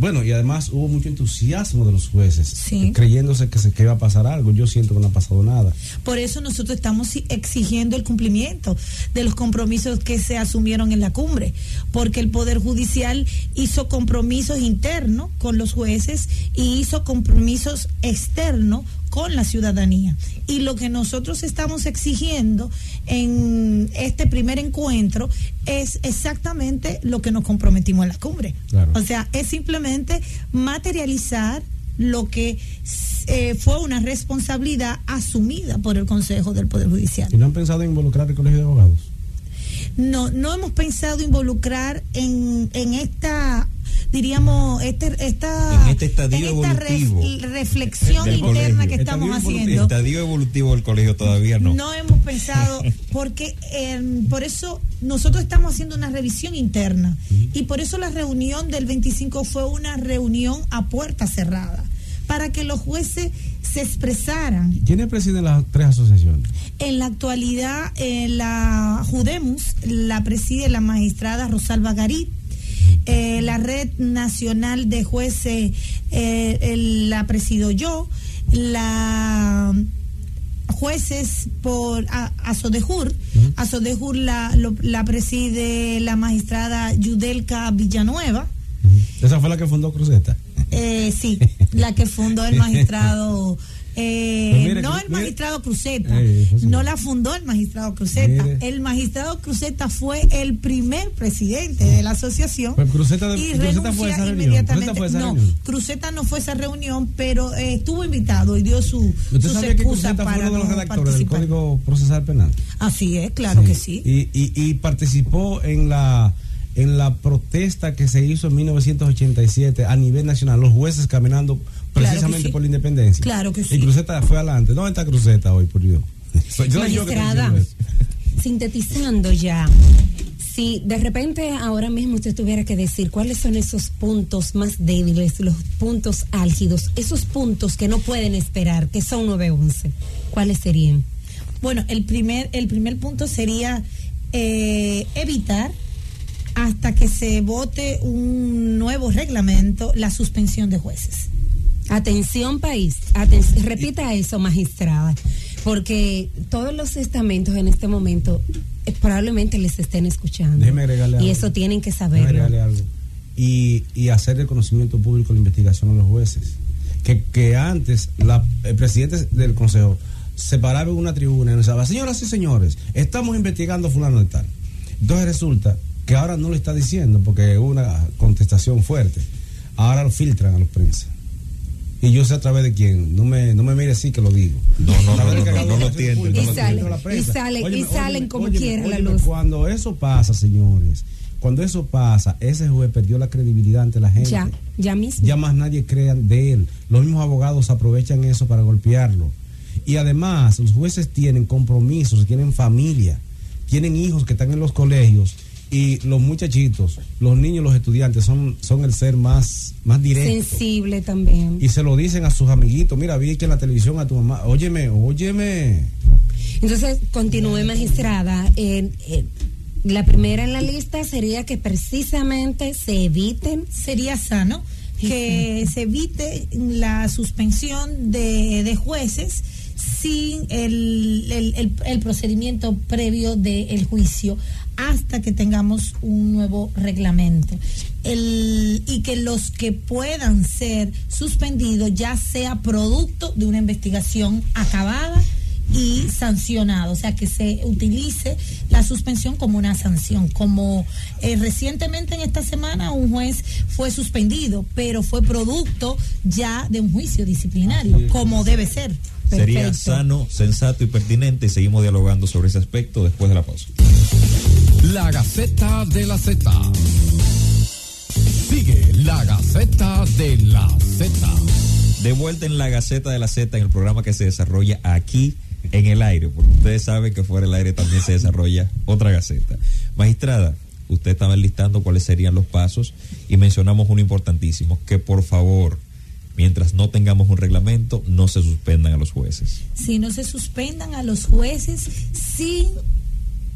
Bueno, y además hubo mucho entusiasmo de los jueces, sí. Creyéndose que iba a pasar algo. Yo siento que no ha pasado nada. Por eso nosotros estamos exigiendo el cumplimiento de los compromisos que se asumieron en la cumbre, porque el Poder Judicial hizo compromisos internos con los jueces y hizo compromisos externos con la ciudadanía. Y lo que nosotros estamos exigiendo en este primer encuentro es exactamente lo que nos comprometimos en la cumbre. Claro. O sea, es simplemente materializar lo que fue una responsabilidad asumida por el Consejo del Poder Judicial. ¿Y no han pensado en involucrar el Colegio de Abogados? No hemos pensado involucrar en esta, diríamos, reflexión interna que estamos haciendo. Estadio evolutivo del colegio todavía no. No hemos pensado, porque por eso nosotros estamos haciendo una revisión interna. Y por eso la reunión del 25 fue una reunión a puerta cerrada, para que los jueces se expresaran. ¿Quiénes presiden las tres asociaciones? En la actualidad, la Judemus la preside la magistrada Rosalba Garit, la Red Nacional de Jueces la presido yo, la jueces por Asodejur, Asodejur la preside la magistrada Yudelka Villanueva. ¿Esa fue la que fundó Cruceta? Sí, la que fundó el magistrado Cruceta, no la fundó el magistrado Cruceta. El magistrado Cruceta fue el primer presidente de la asociación, pues y renuncia fue esa inmediatamente. Cruceta no fue esa reunión, pero estuvo invitado y dio sus excusas para uno de los redactores del Código Procesal Penal. Así es, claro, sí. Que sí. Y participó en la protesta que se hizo en 1987 a nivel nacional, los jueces caminando precisamente claro sí. por la independencia. Claro que sí. Y Cruceta fue adelante. ¿Dónde está Cruceta hoy, por Dios? Magistrada, sintetizando ya, si de repente ahora mismo usted tuviera que decir cuáles son esos puntos más débiles, los puntos álgidos, esos puntos que no pueden esperar, que son 9-11, ¿cuáles serían? Bueno, el primer punto sería evitar, hasta que se vote un nuevo reglamento, la suspensión de jueces. Atención país, repita eso, magistrada, porque todos los estamentos en este momento probablemente les estén escuchando. Déjeme agregarle algo. Y eso tienen que saberlo. Y hacer el conocimiento público, la investigación a los jueces. Que antes el presidente del Consejo se paraba en una tribuna y nos hablaba, señoras y señores, estamos investigando a fulano de tal. Entonces resulta que ahora no lo está diciendo porque hubo una contestación fuerte. Ahora lo filtran a los prensa. Y yo sé a través de quién. No me mire así que lo digo. No lo entiendo. Y salen como quiera la luz. Cuando eso pasa, señores, Cuando eso pasa, ese juez perdió la credibilidad ante la gente. Ya mismo. Ya más nadie cree de él. Los mismos abogados aprovechan eso para golpearlo. Y además, los jueces tienen compromisos, tienen familia, tienen hijos que están en los colegios. Y los muchachitos, los niños, los estudiantes son el ser más directo. Sensible también. Y se lo dicen a sus amiguitos. Mira, vi que en la televisión a tu mamá, óyeme. Entonces, continúe, magistrada. La primera en la lista sería que precisamente se eviten. Sería sano que se evite la suspensión de jueces sin el procedimiento previo del juicio, hasta que tengamos un nuevo reglamento. Y que los que puedan ser suspendidos ya sea producto de una investigación acabada y sancionado, o sea, que se utilice la suspensión como una sanción, como recientemente en esta semana un juez fue suspendido, pero fue producto ya de un juicio disciplinario, como debe ser. Perfecto. Sería sano, sensato y pertinente, y seguimos dialogando sobre ese aspecto después de la pausa. La Gaceta de la Zeta. Sigue la Gaceta de la Zeta. De vuelta en la Gaceta de la Zeta, en el programa que se desarrolla aquí en el aire, porque ustedes saben que fuera del aire también se desarrolla otra gaceta. Magistrada, usted estaba enlistando cuáles serían los pasos y mencionamos uno importantísimo, que por favor, mientras no tengamos un reglamento, no se suspendan a los jueces. Si no se suspendan a los jueces sin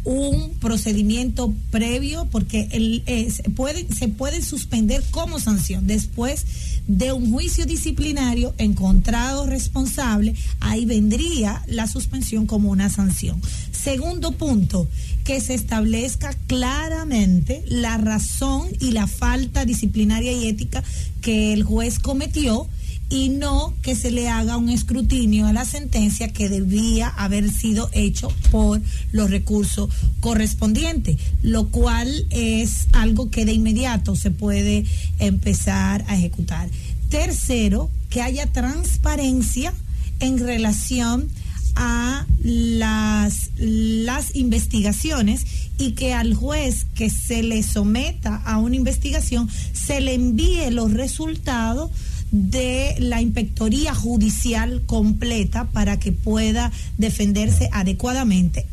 un procedimiento previo, porque se pueden suspender como sanción después de un juicio disciplinario encontrado responsable. Ahí vendría la suspensión como una sanción. Segundo punto, que se establezca claramente la razón y la falta disciplinaria y ética que el juez cometió, y no que se le haga un escrutinio a la sentencia que debía haber sido hecho por los recursos correspondientes, lo cual es algo que de inmediato se puede empezar a ejecutar. Tercero, que haya transparencia en relación a las investigaciones, y que al juez que se le someta a una investigación se le envíe los resultados de la inspectoría judicial completa para que pueda defenderse adecuadamente.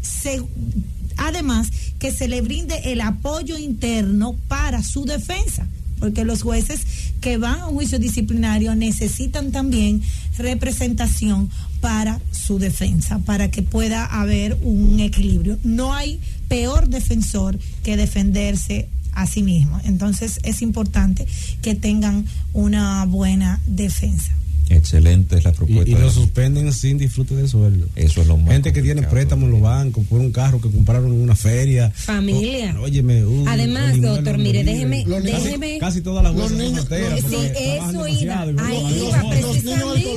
Además, que se le brinde el apoyo interno para su defensa, porque los jueces que van a un juicio disciplinario necesitan también representación para su defensa, para que pueda haber un equilibrio. No hay peor defensor que defenderse a sí mismo. Entonces es importante que tengan una buena defensa. Excelente es la propuesta. Y lo suspenden sin disfrute de sueldo. Eso es lo más. Gente que tiene préstamos en los bancos por un carro que compraron en una feria. Familia. Óyeme. Además, doctor, mire, déjeme. Casi todas las jueces son solteras. Sí, eso iba. Ahí iba precisamente.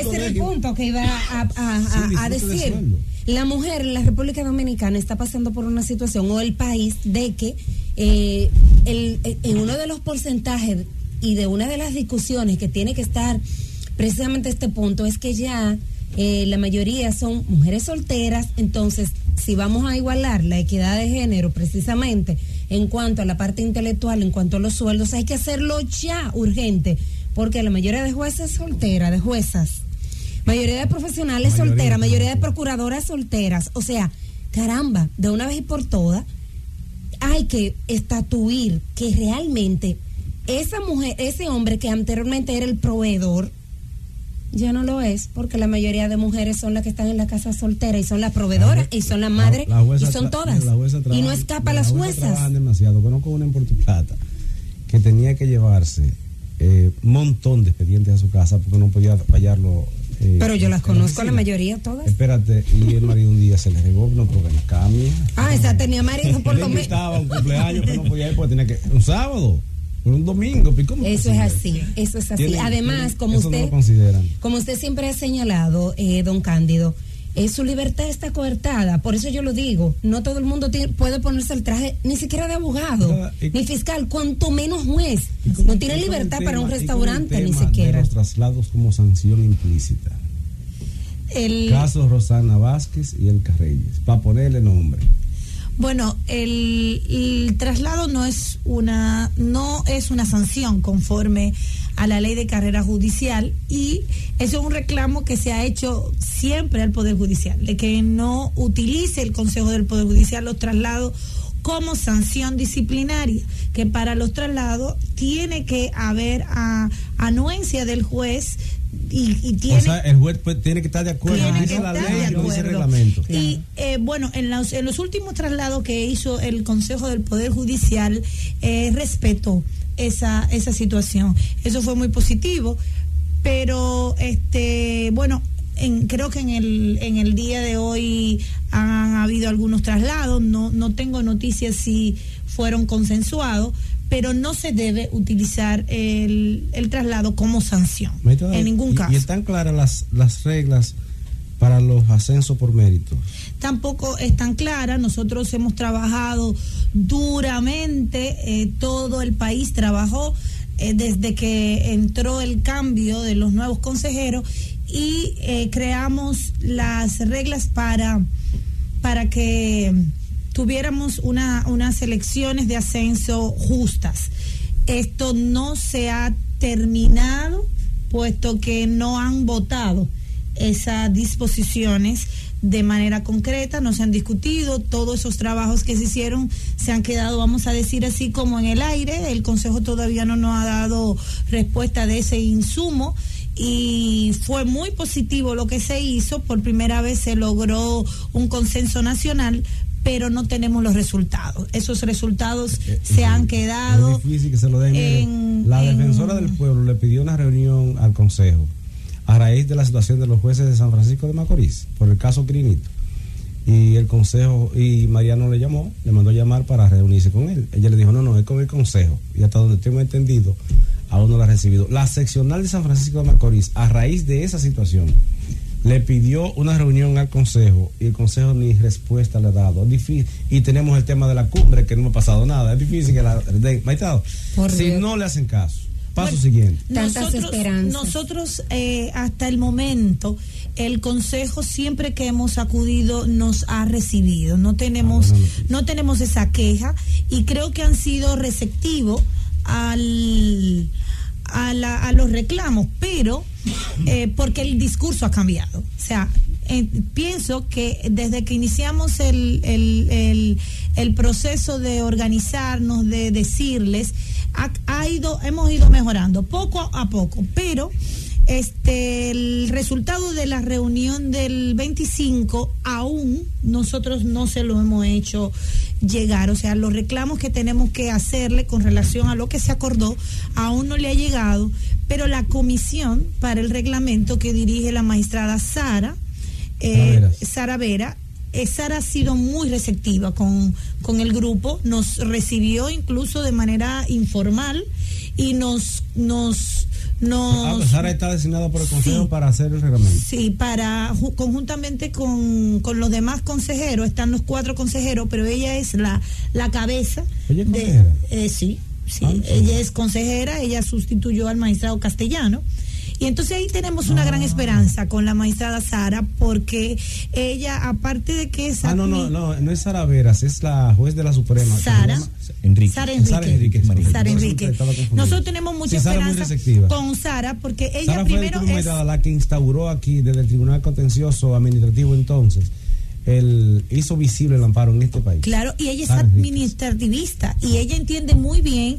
Ese era el punto que iba a decir. La mujer en la República Dominicana está pasando por una situación, o el país, de que en uno de los porcentajes y de una de las discusiones que tiene que estar precisamente este punto es que ya la mayoría son mujeres solteras. Entonces, si vamos a igualar la equidad de género precisamente en cuanto a la parte intelectual, en cuanto a los sueldos, hay que hacerlo ya, urgente, porque la mayoría de jueces solteras, de juezas, mayoría de profesionales solteras, mayoría de procuradoras solteras. O sea, caramba, de una vez y por todas hay que estatuir que realmente esa mujer, ese hombre que anteriormente era el proveedor, ya no lo es, porque la mayoría de mujeres son las que están en la casa soltera y son las proveedoras y son las madres y son todas. Y no escapan las juezas. Trabajan demasiado. Conozco una en Puerto Plata que tenía que llevarse montón de expedientes a su casa porque no podía fallarlo. Pero yo las conozco, la mayoría, todas. Espérate, y el marido un día se le regó, no, porque no cambia. Esa tenía marido por lo menos. Estaba un cumpleaños que no podía ir porque tenía que. Un sábado. Por un domingo, ¿cómo? Eso es así. Además, como usted siempre ha señalado, don Cándido, su libertad está coartada. Por eso yo lo digo, no todo el mundo puede ponerse el traje, ni siquiera de abogado, ni fiscal, cuanto menos juez. No tiene libertad para un restaurante, ni siquiera. Los traslados como sanción implícita. El caso Rosana Vázquez y el Carreyes, para ponerle nombre. Bueno, el traslado no es una sanción conforme a la ley de carrera judicial, y eso es un reclamo que se ha hecho siempre al Poder Judicial, de que no utilice el Consejo del Poder Judicial los traslados como sanción disciplinaria, que para los traslados tiene que haber anuencia del juez. Y tiene, o sea, el juez tiene que estar de acuerdo, dice la ley y lo dice el reglamento. Y bueno, en los últimos traslados que hizo el Consejo del Poder Judicial, respetó esa situación. Eso fue muy positivo, pero bueno, creo que en el día de hoy han habido algunos traslados, no tengo noticias si fueron consensuados, pero no se debe utilizar el traslado como sanción, en ningún caso. ¿Y están claras las reglas para los ascensos por mérito? Tampoco están claras. Nosotros hemos trabajado duramente, todo el país trabajó desde que entró el cambio de los nuevos consejeros, y creamos las reglas para que tuviéramos unas elecciones de ascenso justas. Esto no se ha terminado, puesto que no han votado esas disposiciones de manera concreta, no se han discutido, todos esos trabajos que se hicieron se han quedado, vamos a decir así, como en el aire. El Consejo todavía no nos ha dado respuesta de ese insumo, y fue muy positivo lo que se hizo. Por primera vez se logró un consenso nacional, pero no tenemos los resultados. Esos resultados se han quedado. Es difícil que se lo den. La defensora del pueblo le pidió una reunión al Consejo a raíz de la situación de los jueces de San Francisco de Macorís por el caso Crinito, y el Consejo, y Mariano le mandó llamar para reunirse con él. Ella le dijo no, es con el Consejo, y hasta donde tengo entendido aún no la ha recibido. La seccional de San Francisco de Macorís, a raíz de esa situación, le pidió una reunión al Consejo, y el Consejo ni respuesta le ha dado. Es difícil. Y tenemos el tema de la cumbre, que no ha pasado nada. Es difícil que Maitado, si Dios no le hacen caso. Paso siguiente. Nosotros hasta el momento, el Consejo siempre que hemos acudido nos ha recibido. No tenemos esa queja, y creo que han sido receptivos a los reclamos, pero porque el discurso ha cambiado. O sea, pienso que desde que iniciamos el proceso de organizarnos, de decirles, hemos ido mejorando poco a poco, pero el resultado de la reunión del 25 aún nosotros no se lo hemos hecho llegar. O sea, los reclamos que tenemos que hacerle con relación a lo que se acordó aún no le ha llegado, pero la comisión para el reglamento que dirige la magistrada Sara Vera, Sara ha sido muy receptiva con el grupo, nos recibió incluso de manera informal y Sara está designada por el Consejo para hacer el reglamento. Sí, conjuntamente con los demás consejeros, están los 4 consejeros, pero ella es la cabeza. ¿Ella es consejera? Sí, ella es consejera, ella sustituyó al magistrado Castellano. Y entonces ahí tenemos una gran esperanza con la magistrada Sara, porque ella, aparte de que es... No es Sara Veras, es la juez de la Suprema. Sara Enrique. Nosotros tenemos mucha esperanza con Sara, porque ella Sara primero es... la que instauró aquí, desde el Tribunal Contencioso Administrativo entonces, hizo visible el amparo en este país. Claro, y ella es administrativista, y ella entiende muy bien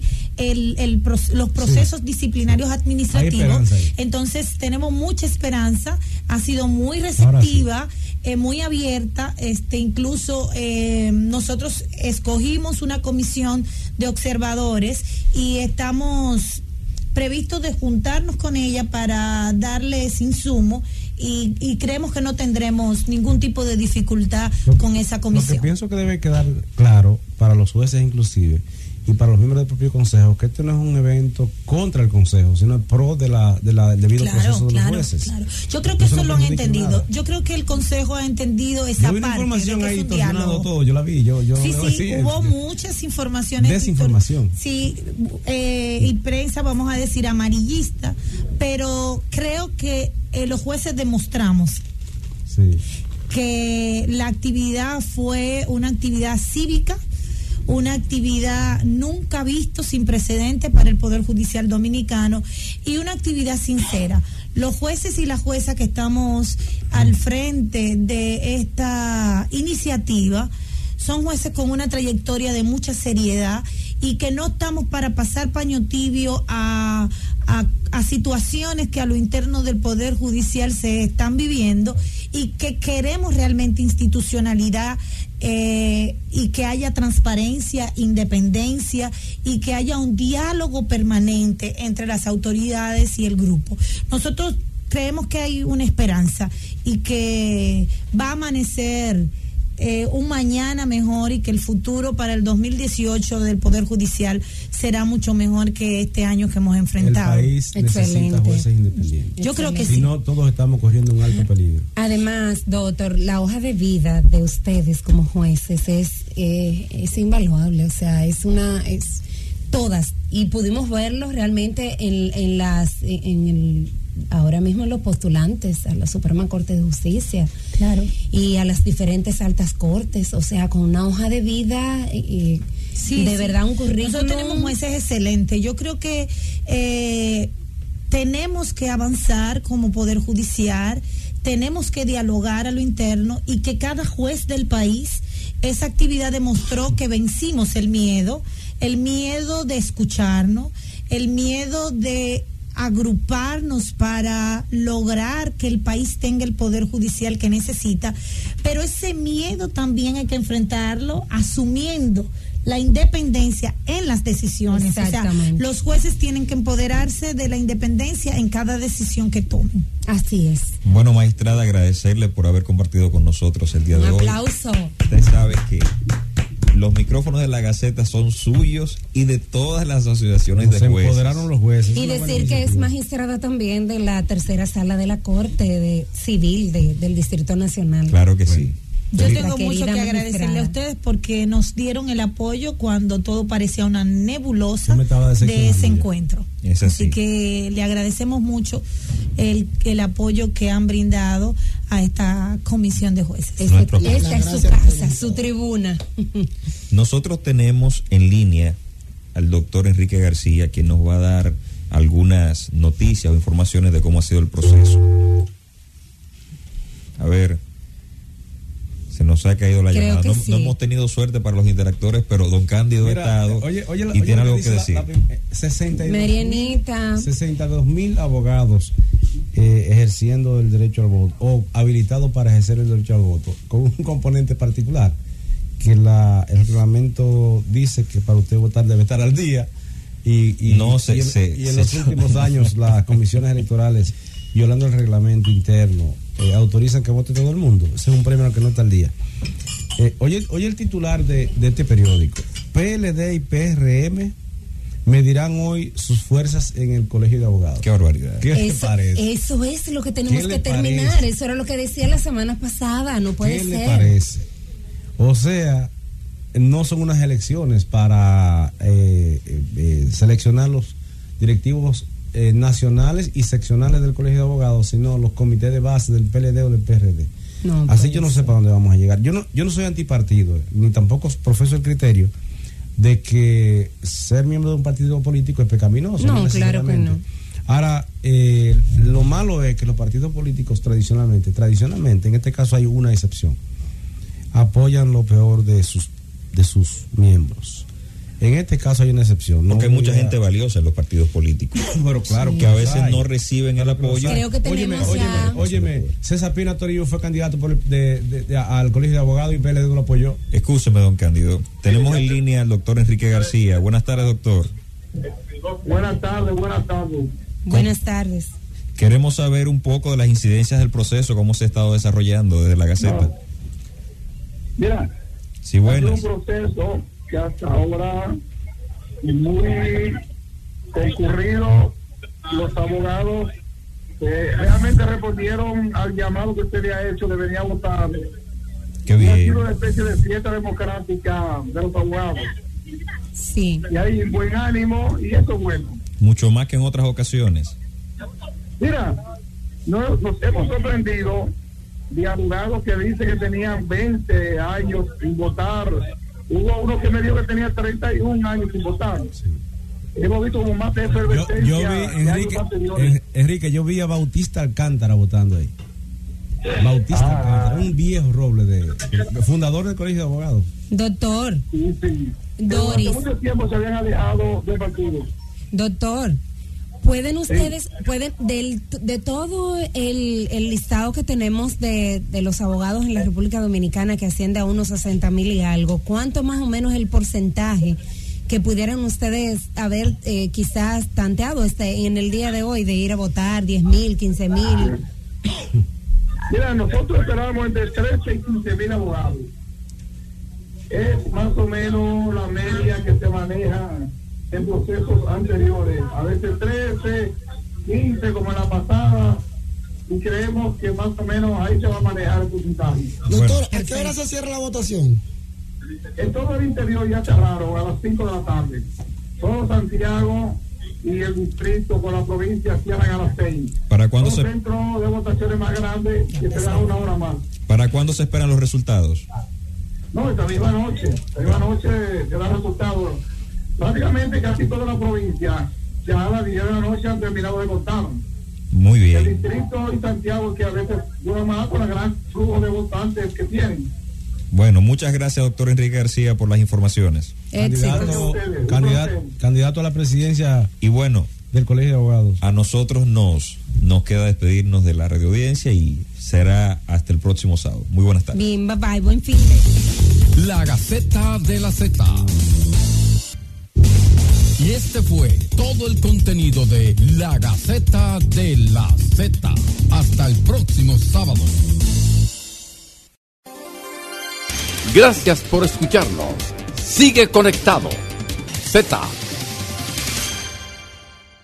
los procesos disciplinarios administrativos. Entonces tenemos mucha esperanza. Ha sido muy receptiva, muy abierta. Incluso nosotros escogimos una comisión de observadores y estamos previstos de juntarnos con ella para darles insumo. Y creemos que no tendremos ningún tipo de dificultad con esa comisión. Lo que pienso que debe quedar claro para los jueces inclusive y para los miembros del propio Consejo, que este no es un evento contra el Consejo, sino pro del debido proceso de los jueces. Claro. Yo creo que eso lo han entendido. Nada. Yo creo que el Consejo ha entendido esa parte. Información ahí, todo, yo la vi. Sí, hubo muchas informaciones. Desinformación. Y prensa, vamos a decir, amarillista, pero creo que los jueces demostramos que la actividad fue una actividad cívica, una actividad nunca vista, sin precedentes para el Poder Judicial dominicano, y una actividad sincera. Los jueces y las juezas que estamos al frente de esta iniciativa son jueces con una trayectoria de mucha seriedad y que no estamos para pasar paño tibio a situaciones que a lo interno del Poder Judicial se están viviendo, y que queremos realmente institucionalidad, y que haya transparencia, independencia, y que haya un diálogo permanente entre las autoridades y el grupo. Nosotros creemos que hay una esperanza y que va a amanecer un mañana mejor, y que el futuro para el 2018 del Poder Judicial será mucho mejor que este año que hemos enfrentado. El país necesita jueces independientes. Yo creo que sí. Si no, todos estamos corriendo un alto peligro. Además, doctor, la hoja de vida de ustedes como jueces es invaluable. O sea, es todas, y pudimos verlo realmente en el ahora mismo los postulantes a la Suprema Corte de Justicia, claro, y a las diferentes altas cortes, o sea, con una hoja de vida sí, verdad, un currículum. Nosotros tenemos jueces excelentes. Yo creo que tenemos que avanzar como Poder Judicial, tenemos que dialogar a lo interno, y que cada juez del país, esa actividad demostró que vencimos el miedo de escucharnos, el miedo de agruparnos para lograr que el país tenga el Poder Judicial que necesita, pero ese miedo también hay que enfrentarlo asumiendo la independencia en las decisiones. O sea, los jueces tienen que empoderarse de la independencia en cada decisión que tomen. Así es. Bueno, magistrada, agradecerle por haber compartido con nosotros el día de hoy. Un aplauso. Usted sabe que los micrófonos de La Gaceta son suyos y de todas las asociaciones de jueces. Se empoderaron los jueces. Y decir que es magistrada también de la tercera sala de la Corte Civil del Distrito Nacional. Claro que sí. Yo tengo mucho que agradecerle a ustedes, porque nos dieron el apoyo cuando todo parecía una nebulosa de ese encuentro. Es así. Así que le agradecemos mucho el apoyo que han brindado a esta comisión de jueces. Esta es su casa, su tribuna. Nosotros tenemos en línea al doctor Enrique García, quien nos va a dar algunas noticias o informaciones de cómo ha sido el proceso. A ver, se nos ha caído la llamada. No, sí, no hemos tenido suerte para los interactores, pero don Cándido ha estado. Oye, y tiene algo que decir. 62,000 abogados ejerciendo el derecho al voto, o habilitados para ejercer el derecho al voto, con un componente particular, que el reglamento dice que para usted votar debe estar al día, y en los últimos años las comisiones electorales, violando el reglamento interno, autorizan que vote todo el mundo. Ese es un premio al que no está al día. Oye el titular de este periódico: PLD y PRM medirán hoy sus fuerzas en el Colegio de Abogados. Qué barbaridad. ¿Qué le parece? Eso es lo que tenemos que terminar. Parece? Eso era lo que decía la semana pasada. No puede ser. ¿Qué le parece? O sea, no son unas elecciones para seleccionar los directivos nacionales y seccionales del Colegio de Abogados, sino los comités de base del PLD o del PRD. No, así yo no sé para dónde vamos a llegar. Yo no soy antipartido, ni tampoco profeso el criterio de que ser miembro de un partido político es pecaminoso. No, claro que no. Ahora, lo malo es que los partidos políticos tradicionalmente, en este caso hay una excepción, apoyan lo peor de sus miembros. En este caso hay una excepción. Porque hay mucha gente valiosa en los partidos políticos. Pero claro, sí, que a veces no reciben el apoyo. Creo que tenemos Óyeme, César Pina Toribio fue candidato al Colegio de Abogados y PLD no lo apoyó. Excúseme, don Cándido. Tenemos en línea al doctor Enrique García. Buenas tardes, doctor. Buenas tardes. Buenas tardes. Queremos saber un poco de las incidencias del proceso, cómo se ha estado desarrollando desde La Gaceta. No. Mira, sí, bueno, es un proceso que hasta ahora muy concurrido. Los abogados realmente respondieron al llamado que usted le ha hecho de venir a votar. Qué bien. Ha sido una especie de fiesta democrática de los abogados. Sí. Y hay buen ánimo, y esto es bueno. Mucho más que en otras ocasiones. Mira, nos hemos sorprendido de abogados que dice que tenían 20 años sin votar. Hubo uno que me dijo que tenía 31 años sin votar. Sí. Hemos visto como más de efervescencia. Yo vi, Enrique, yo vi a Bautista Alcántara votando ahí. Bautista Alcántara, un viejo roble, de fundador del Colegio de Abogados. Doctor. Sí, sí. Doris. Durante mucho tiempo se habían alejado de partidos. Doctor. ¿Pueden ustedes, de todo el listado que tenemos de los abogados en la República Dominicana, que asciende a unos 60,000 y algo, cuánto más o menos el porcentaje que pudieran ustedes haber quizás tanteado en el día de hoy de ir a votar? 10,000, 15,000. Mira, nosotros esperábamos entre 13 y 15,000 abogados. Es más o menos la media que se maneja en procesos anteriores, a veces 13, 15 como en la pasada, y creemos que más o menos ahí se va a manejar el porcentaje. Doctor, ¿a qué hora se cierra la votación? En todo el interior ya cerraron, a las 5 de la tarde. Solo Santiago y el distrito con la provincia cierran a las 6. ¿Para cuándo se...? Los centros de votaciones más grandes que se dan una hora más. ¿Para cuándo se esperan los resultados? No, esta misma noche se dan resultados. Prácticamente casi toda la provincia ya a las 10 de la noche han terminado de votar. Muy bien. El distrito y Santiago, que a veces dura más por el gran flujo de votantes que tienen. Bueno, muchas gracias, doctor Enrique García, por las informaciones. Candidato a la presidencia y bueno del Colegio de Abogados. A nosotros nos queda despedirnos de la radio audiencia y será hasta el próximo sábado. Muy buenas tardes. Bien, bye bye, buen fin de... La Gaceta de la Zeta. Y este fue todo el contenido de La Gaceta de la Zeta. Hasta el próximo sábado. Gracias por escucharnos. Sigue conectado. Zeta.